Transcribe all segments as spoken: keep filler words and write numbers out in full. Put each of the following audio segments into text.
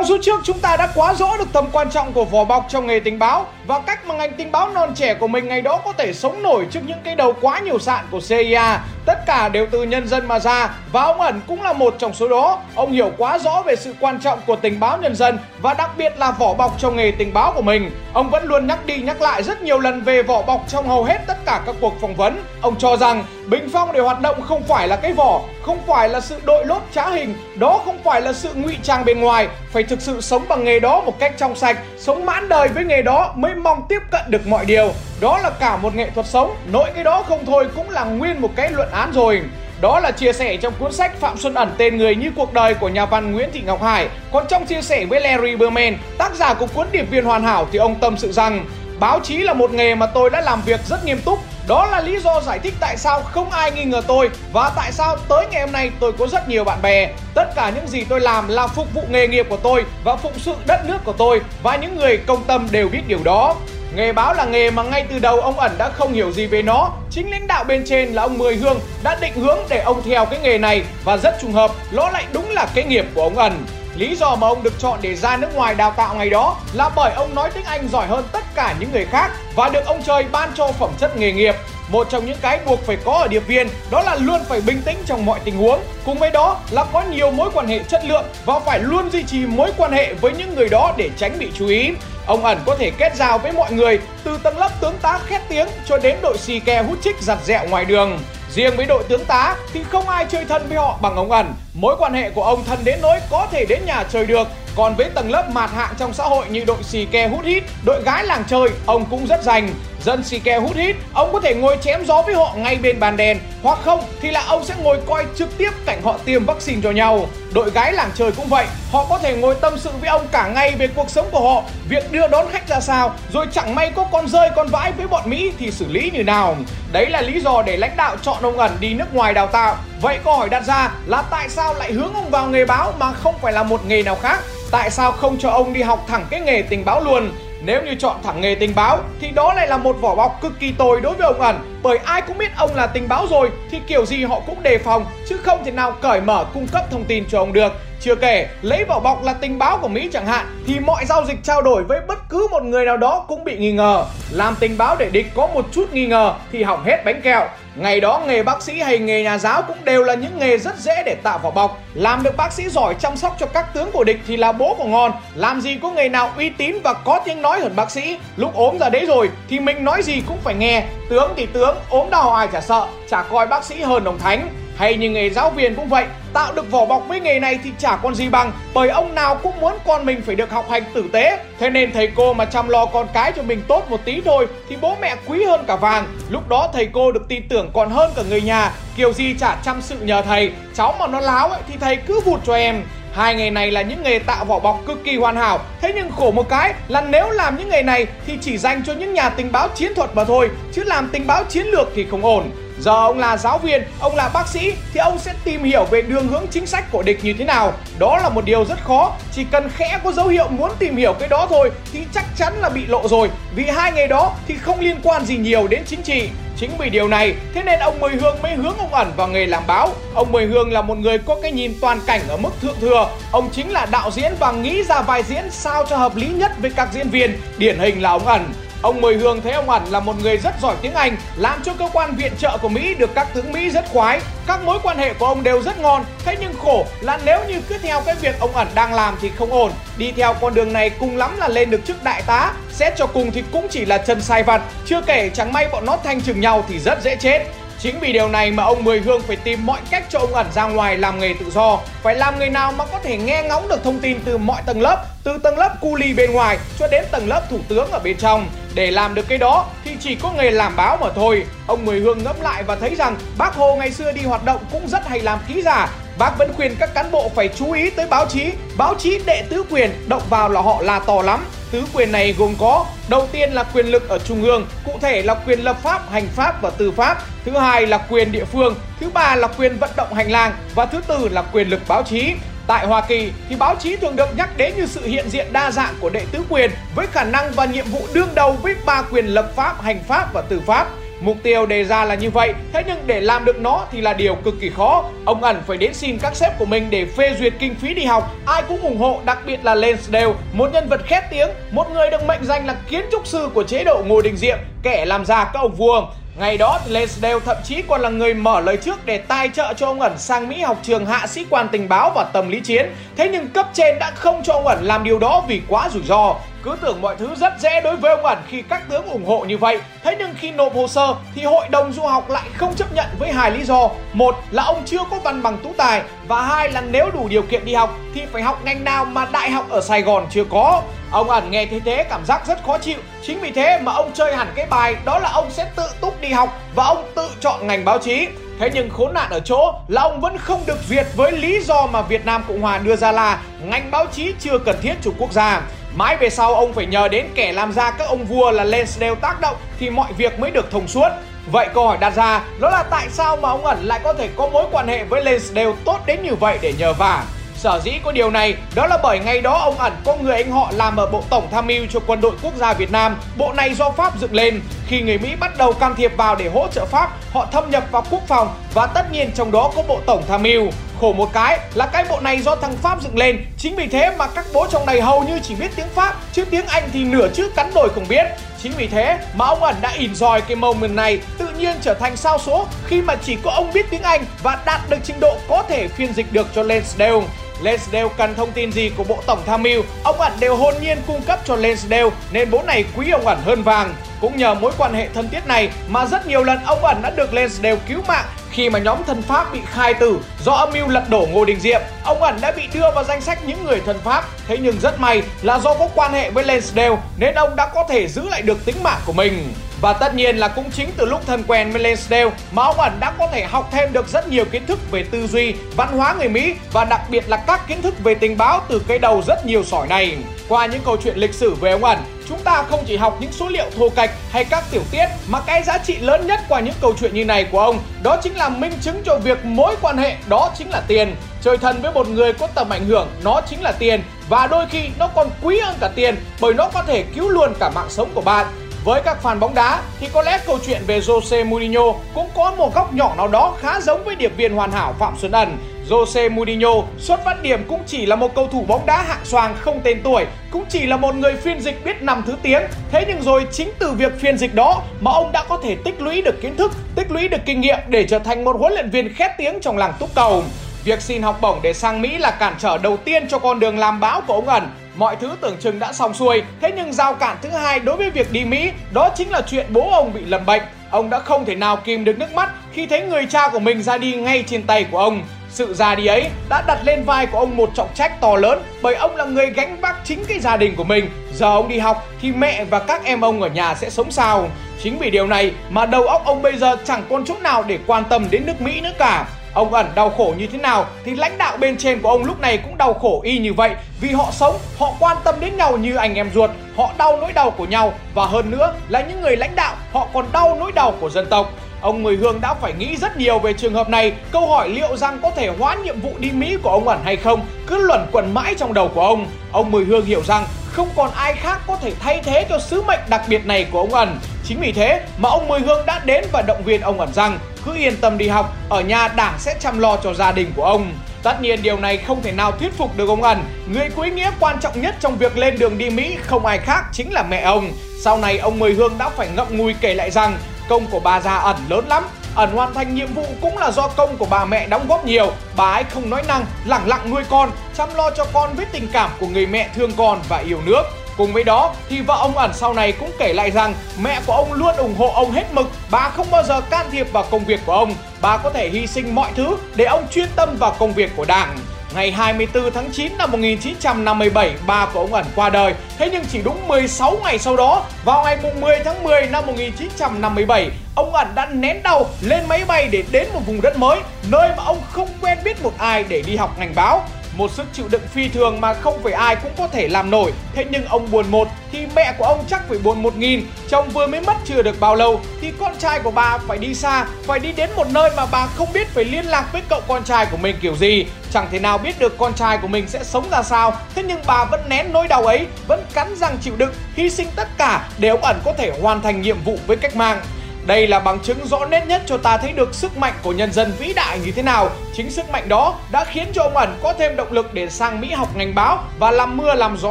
Trong số trước chúng ta đã quá rõ được tầm quan trọng của vỏ bọc trong nghề tình báo và cách mà ngành tình báo non trẻ của mình ngày đó có thể sống nổi trước những cái đầu quá nhiều sạn của xê i a. Tất cả đều từ nhân dân mà ra và ông Ẩn cũng là một trong số đó. Ông hiểu quá rõ về sự quan trọng của tình báo nhân dân và đặc biệt là vỏ bọc trong nghề tình báo của mình. Ông vẫn luôn nhắc đi nhắc lại rất nhiều lần về vỏ bọc trong hầu hết tất cả các cuộc phỏng vấn. Ông cho rằng bình phong để hoạt động không phải là cái vỏ, không phải là sự đội lốt trá hình, đó không phải là sự ngụy trang bên ngoài, phải thực sự sống bằng nghề đó một cách trong sạch, sống mãn đời với nghề đó mới mong tiếp cận được mọi điều. Đó là cả một nghệ thuật sống, nội cái đó không thôi cũng là nguyên một cái luận án rồi. Đó là chia sẻ trong cuốn sách Phạm Xuân Ẩn tên người như cuộc đời của nhà văn Nguyễn Thị Ngọc Hải. Còn trong chia sẻ với Larry Berman, tác giả của cuốn Điệp viên hoàn hảo, thì ông tâm sự rằng báo chí là một nghề mà tôi đã làm việc rất nghiêm túc. Đó là lý do giải thích tại sao không ai nghi ngờ tôi và tại sao tới ngày hôm nay tôi có rất nhiều bạn bè. Tất cả những gì tôi làm là phục vụ nghề nghiệp của tôi và phụng sự đất nước của tôi, và những người công tâm đều biết điều đó. Nghề báo là nghề mà ngay từ đầu ông Ẩn đã không hiểu gì về nó. Chính lãnh đạo bên trên là ông Mười Hương đã định hướng để ông theo cái nghề này, và rất trùng hợp, nó lại đúng là cái nghiệp của ông Ẩn. Lý do mà ông được chọn để ra nước ngoài đào tạo ngày đó là bởi ông nói tiếng Anh giỏi hơn tất cả những người khác và được ông trời ban cho phẩm chất nghề nghiệp. Một trong những cái buộc phải có ở điệp viên đó là luôn phải bình tĩnh trong mọi tình huống. Cùng với đó là có nhiều mối quan hệ chất lượng và phải luôn duy trì mối quan hệ với những người đó để tránh bị chú ý. Ông Ẩn có thể kết giao với mọi người, từ tầng lớp tướng tá khét tiếng cho đến đội xì ke hút chích giặt dẹo ngoài đường. Riêng với đội tướng tá thì không ai chơi thân với họ bằng ông Ẩn. Mối quan hệ của ông thân đến nỗi có thể đến nhà chơi được. Còn với tầng lớp mạt hạng trong xã hội như đội xì ke hút hít, đội gái làng chơi, ông cũng rất rành. Dân xì ke hút hít, ông có thể ngồi chém gió với họ ngay bên bàn đèn, hoặc không thì là ông sẽ ngồi coi trực tiếp cảnh họ tiêm vaccine cho nhau. Đội gái làng chơi cũng vậy, họ có thể ngồi tâm sự với ông cả ngày về cuộc sống của họ, việc đưa đón khách ra sao, rồi chẳng may có con rơi con vãi với bọn Mỹ thì xử lý như nào. Đấy là lý do để lãnh đạo chọn ông Ẩn đi nước ngoài đào tạo. Vậy câu hỏi đặt ra là tại sao lại hướng ông vào nghề báo mà không phải là một nghề nào khác? Tại sao không cho ông đi học thẳng cái nghề tình báo luôn? Nếu như chọn thẳng nghề tình báo thì đó lại là một vỏ bọc cực kỳ tồi đối với ông Ẩn, bởi ai cũng biết ông là tình báo rồi thì kiểu gì họ cũng đề phòng, chứ không thể nào cởi mở cung cấp thông tin cho ông được. Chưa kể, lấy vỏ bọc là tình báo của Mỹ chẳng hạn thì mọi giao dịch trao đổi với bất cứ một người nào đó cũng bị nghi ngờ. Làm tình báo để địch có một chút nghi ngờ thì hỏng hết bánh kẹo. Ngày đó nghề bác sĩ hay nghề nhà giáo cũng đều là những nghề rất dễ để tạo vỏ bọc. Làm được bác sĩ giỏi chăm sóc cho các tướng của địch thì là bố của ngon. Làm gì có nghề nào uy tín và có tiếng nói hơn bác sĩ. Lúc ốm ra đấy rồi thì mình nói gì cũng phải nghe. Tướng thì tướng, ốm đau ai chả sợ, chả coi bác sĩ hơn ông thánh. Hay như nghề giáo viên cũng vậy, tạo được vỏ bọc với nghề này thì chả còn gì bằng, bởi ông nào cũng muốn con mình phải được học hành tử tế. Thế nên thầy cô mà chăm lo con cái cho mình tốt một tí thôi thì bố mẹ quý hơn cả vàng. Lúc đó thầy cô được tin tưởng còn hơn cả người nhà, kiểu gì chả chăm sự nhờ thầy. Cháu mà nó láo ấy thì thầy cứ vụt cho em. Hai nghề này là những nghề tạo vỏ bọc cực kỳ hoàn hảo. Thế nhưng khổ một cái là nếu làm những nghề này thì chỉ dành cho những nhà tình báo chiến thuật mà thôi, chứ làm tình báo chiến lược thì không ổn. Giờ ông là giáo viên, ông là bác sĩ thì ông sẽ tìm hiểu về đường hướng chính sách của địch như thế nào. Đó là một điều rất khó, chỉ cần khẽ có dấu hiệu muốn tìm hiểu cái đó thôi thì chắc chắn là bị lộ rồi, vì hai nghề đó thì không liên quan gì nhiều đến chính trị. Chính vì điều này, thế nên ông Mười Hương mới hướng ông Ẩn vào nghề làm báo. Ông Mười Hương là một người có cái nhìn toàn cảnh ở mức thượng thừa. Ông chính là đạo diễn và nghĩ ra vai diễn sao cho hợp lý nhất với các diễn viên, điển hình là ông Ẩn. Ông Mười Hương thấy ông Ẩn là một người rất giỏi tiếng Anh, làm cho cơ quan viện trợ của Mỹ được các tướng Mỹ rất khoái. Các mối quan hệ của ông đều rất ngon. Thế nhưng khổ là nếu như cứ theo cái việc ông Ẩn đang làm thì không ổn. Đi theo con đường này cùng lắm là lên được chức đại tá, xét cho cùng thì cũng chỉ là chân sai vặt. Chưa kể chẳng may bọn nó thanh trừng nhau thì rất dễ chết. Chính vì điều này mà ông Mười Hương phải tìm mọi cách cho ông Ẩn ra ngoài làm nghề tự do. Phải làm nghề nào mà có thể nghe ngóng được thông tin từ mọi tầng lớp, từ tầng lớp cu li bên ngoài cho đến tầng lớp thủ tướng ở bên trong. Để làm được cái đó thì chỉ có nghề làm báo mà thôi. Ông Mười Hương ngẫm lại và thấy rằng Bác Hồ ngày xưa đi hoạt động cũng rất hay làm ký giả. Bác vẫn khuyên các cán bộ phải chú ý tới báo chí. Báo chí đệ tứ quyền, động vào là họ la to lắm. Tứ quyền này gồm có: đầu tiên là quyền lực ở trung ương, cụ thể là quyền lập pháp, hành pháp và tư pháp. Thứ hai là quyền địa phương, thứ ba là quyền vận động hành lang và thứ tư là quyền lực báo chí. Tại Hoa Kỳ thì báo chí thường được nhắc đến như sự hiện diện đa dạng của đệ tứ quyền với khả năng và nhiệm vụ đương đầu với ba quyền lập pháp, hành pháp và tư pháp. Mục tiêu đề ra là như vậy, thế nhưng để làm được nó thì là điều cực kỳ khó. Ông Ẩn phải đến xin các sếp của mình để phê duyệt kinh phí đi học, ai cũng ủng hộ, đặc biệt là Lansdale, một nhân vật khét tiếng, một người được mệnh danh là kiến trúc sư của chế độ Ngô Đình Diệm, kẻ làm ra các ông vua. Ngày đó thì Lansdale thậm chí còn là người mở lời trước để tài trợ cho ông Ẩn sang Mỹ học trường hạ sĩ quan tình báo và tâm lý chiến. Thế nhưng cấp trên đã không cho ông Ẩn làm điều đó vì quá rủi ro. Cứ tưởng mọi thứ rất dễ đối với ông Ẩn khi các tướng ủng hộ như vậy. Thế nhưng khi nộp hồ sơ thì hội đồng du học lại không chấp nhận với hai lý do. Một là ông chưa có văn bằng tú tài, và hai là nếu đủ điều kiện đi học thì phải học ngành nào mà đại học ở Sài Gòn chưa có. Ông Ẩn nghe thế thế cảm giác rất khó chịu. Chính vì thế mà ông chơi hẳn cái bài đó là ông sẽ tự túc đi học và ông tự chọn ngành báo chí. Thế nhưng khốn nạn ở chỗ là ông vẫn không được duyệt với lý do mà Việt Nam Cộng Hòa đưa ra là ngành báo chí chưa cần thiết cho quốc gia. Mãi về sau ông phải nhờ đến kẻ làm ra các ông vua là Lansdale tác động thì mọi việc mới được thông suốt. Vậy câu hỏi đặt ra đó là tại sao mà ông Ẩn lại có thể có mối quan hệ với Lansdale tốt đến như vậy để nhờ vả? Sở dĩ có điều này đó là bởi ngày đó ông Ẩn có người anh họ làm ở Bộ Tổng Tham mưu cho Quân đội Quốc gia Việt Nam. Bộ này do Pháp dựng lên. Khi người Mỹ bắt đầu can thiệp vào để hỗ trợ Pháp, họ thâm nhập vào quốc phòng và tất nhiên trong đó có Bộ Tổng Tham mưu. Khổ một cái là cái bộ này do thằng Pháp dựng lên. Chính vì thế mà các bố trong này hầu như chỉ biết tiếng Pháp, chứ tiếng Anh thì nửa chữ cắn đồi không biết. Chính vì thế mà ông Ẩn đã enjoy cái moment này, tự nhiên trở thành sao số khi mà chỉ có ông biết tiếng Anh và đạt được trình độ có thể phiên dịch được cho Lansdale. Lansdale cần thông tin gì của Bộ Tổng Tham mưu, ông Ẩn đều hồn nhiên cung cấp cho Lansdale, nên bố này quý ông Ẩn hơn vàng. Cũng nhờ mối quan hệ thân thiết này mà rất nhiều lần ông Ẩn đã được Lansdale cứu mạng khi mà nhóm thân Pháp bị khai tử do âm mưu lật đổ Ngô Đình Diệm. Ông Ẩn đã bị đưa vào danh sách những người thân Pháp. Thế nhưng rất may là do có quan hệ với Lansdale nên ông đã có thể giữ lại được tính mạng của mình. Và tất nhiên là cũng chính từ lúc thân quen với Lansdale mà ông Ẩn đã có thể học thêm được rất nhiều kiến thức về tư duy, văn hóa người Mỹ và đặc biệt là các kiến thức về tình báo từ cái đầu rất nhiều sỏi này. Qua những câu chuyện lịch sử về ông Ẩn, chúng ta không chỉ học những số liệu thô kệch hay các tiểu tiết, mà cái giá trị lớn nhất qua những câu chuyện như này của ông đó chính là minh chứng cho việc mối quan hệ đó chính là tiền. Chơi thân với một người có tầm ảnh hưởng nó chính là tiền, và đôi khi nó còn quý hơn cả tiền bởi nó có thể cứu luôn cả mạng sống của bạn. Với các fan bóng đá thì có lẽ câu chuyện về Jose Mourinho cũng có một góc nhỏ nào đó khá giống với điệp viên hoàn hảo Phạm Xuân Ẩn. Jose Mourinho xuất phát điểm cũng chỉ là một cầu thủ bóng đá hạng xoàng không tên tuổi, cũng chỉ là một người phiên dịch biết năm thứ tiếng. Thế nhưng rồi chính từ việc phiên dịch đó mà ông đã có thể tích lũy được kiến thức, tích lũy được kinh nghiệm để trở thành một huấn luyện viên khét tiếng trong làng túc cầu. Việc xin học bổng để sang Mỹ là cản trở đầu tiên cho con đường làm báo của ông Ẩn. Mọi thứ tưởng chừng đã xong xuôi, thế nhưng rào cản thứ hai đối với việc đi Mỹ đó chính là chuyện bố ông bị lâm bệnh. Ông đã không thể nào kìm được nước mắt khi thấy người cha của mình ra đi ngay trên tay của ông. Sự ra đi ấy đã đặt lên vai của ông một trọng trách to lớn bởi ông là người gánh vác chính cái gia đình của mình. Giờ ông đi học thì mẹ và các em ông ở nhà sẽ sống sao? Chính vì điều này mà đầu óc ông bây giờ chẳng còn chỗ nào để quan tâm đến nước Mỹ nữa cả. Ông Ẩn đau khổ như thế nào thì lãnh đạo bên trên của ông lúc này cũng đau khổ y như vậy, vì họ sống, họ quan tâm đến nhau như anh em ruột, họ đau nỗi đau của nhau, và hơn nữa là những người lãnh đạo họ còn đau nỗi đau của dân tộc. Ông người Hương đã phải nghĩ rất nhiều về trường hợp này, câu hỏi liệu rằng có thể hoãn nhiệm vụ đi Mỹ của ông Ẩn hay không cứ luẩn quẩn mãi trong đầu của ông. Ông Mười Hương hiểu rằng không còn ai khác có thể thay thế cho sứ mệnh đặc biệt này của ông Ẩn. Chính vì thế mà ông Mười Hương đã đến và động viên ông Ẩn rằng cứ yên tâm đi học, ở nhà Đảng sẽ chăm lo cho gia đình của ông. Tất nhiên điều này không thể nào thuyết phục được ông Ẩn. Người quý nghĩa quan trọng nhất trong việc lên đường đi Mỹ không ai khác chính là mẹ ông. Sau này ông Mười Hương đã phải ngậm ngùi kể lại rằng công của bà già Ẩn lớn lắm, Ẩn hoàn thành nhiệm vụ cũng là do công của bà mẹ đóng góp nhiều. Bà ấy không nói năng, lẳng lặng nuôi con, chăm lo cho con với tình cảm của người mẹ thương con và yêu nước. Cùng với đó thì vợ ông Ẩn sau này cũng kể lại rằng mẹ của ông luôn ủng hộ ông hết mực, bà không bao giờ can thiệp vào công việc của ông, bà có thể hy sinh mọi thứ để ông chuyên tâm vào công việc của Đảng. Ngày hai mươi tư tháng chín năm một nghìn chín trăm năm mươi bảy, ba của ông Ẩn qua đời. Thế nhưng chỉ đúng mười sáu ngày sau đó, vào ngày mười tháng mười năm một nghìn chín trăm năm mươi bảy, ông Ẩn đã nén đau lên máy bay để đến một vùng đất mới, nơi mà ông không quen biết một ai, để đi học ngành báo. Một sức chịu đựng phi thường mà không phải ai cũng có thể làm nổi. Thế nhưng ông buồn một thì mẹ của ông chắc phải buồn một nghìn. Chồng vừa mới mất chưa được bao lâu thì con trai của bà phải đi xa, phải đi đến một nơi mà bà không biết phải liên lạc với cậu con trai của mình kiểu gì. Chẳng thể nào biết được con trai của mình sẽ sống ra sao. Thế nhưng bà vẫn nén nỗi đau ấy, vẫn cắn răng chịu đựng, hy sinh tất cả để ông Ẩn có thể hoàn thành nhiệm vụ với cách mạng. Đây là bằng chứng rõ nét nhất cho ta thấy được sức mạnh của nhân dân vĩ đại như thế nào. Chính sức mạnh đó đã khiến cho ông Ẩn có thêm động lực để sang Mỹ học ngành báo và làm mưa làm gió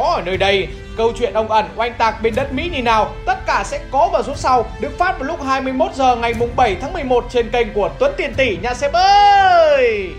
ở nơi đây. Câu chuyện ông Ẩn oanh tạc bên đất Mỹ như nào, tất cả sẽ có vào số sau, được phát vào lúc hai mươi mốt giờ ngày bảy tháng mười một trên kênh của Tuấn Tiền Tỷ nha sếp ơi!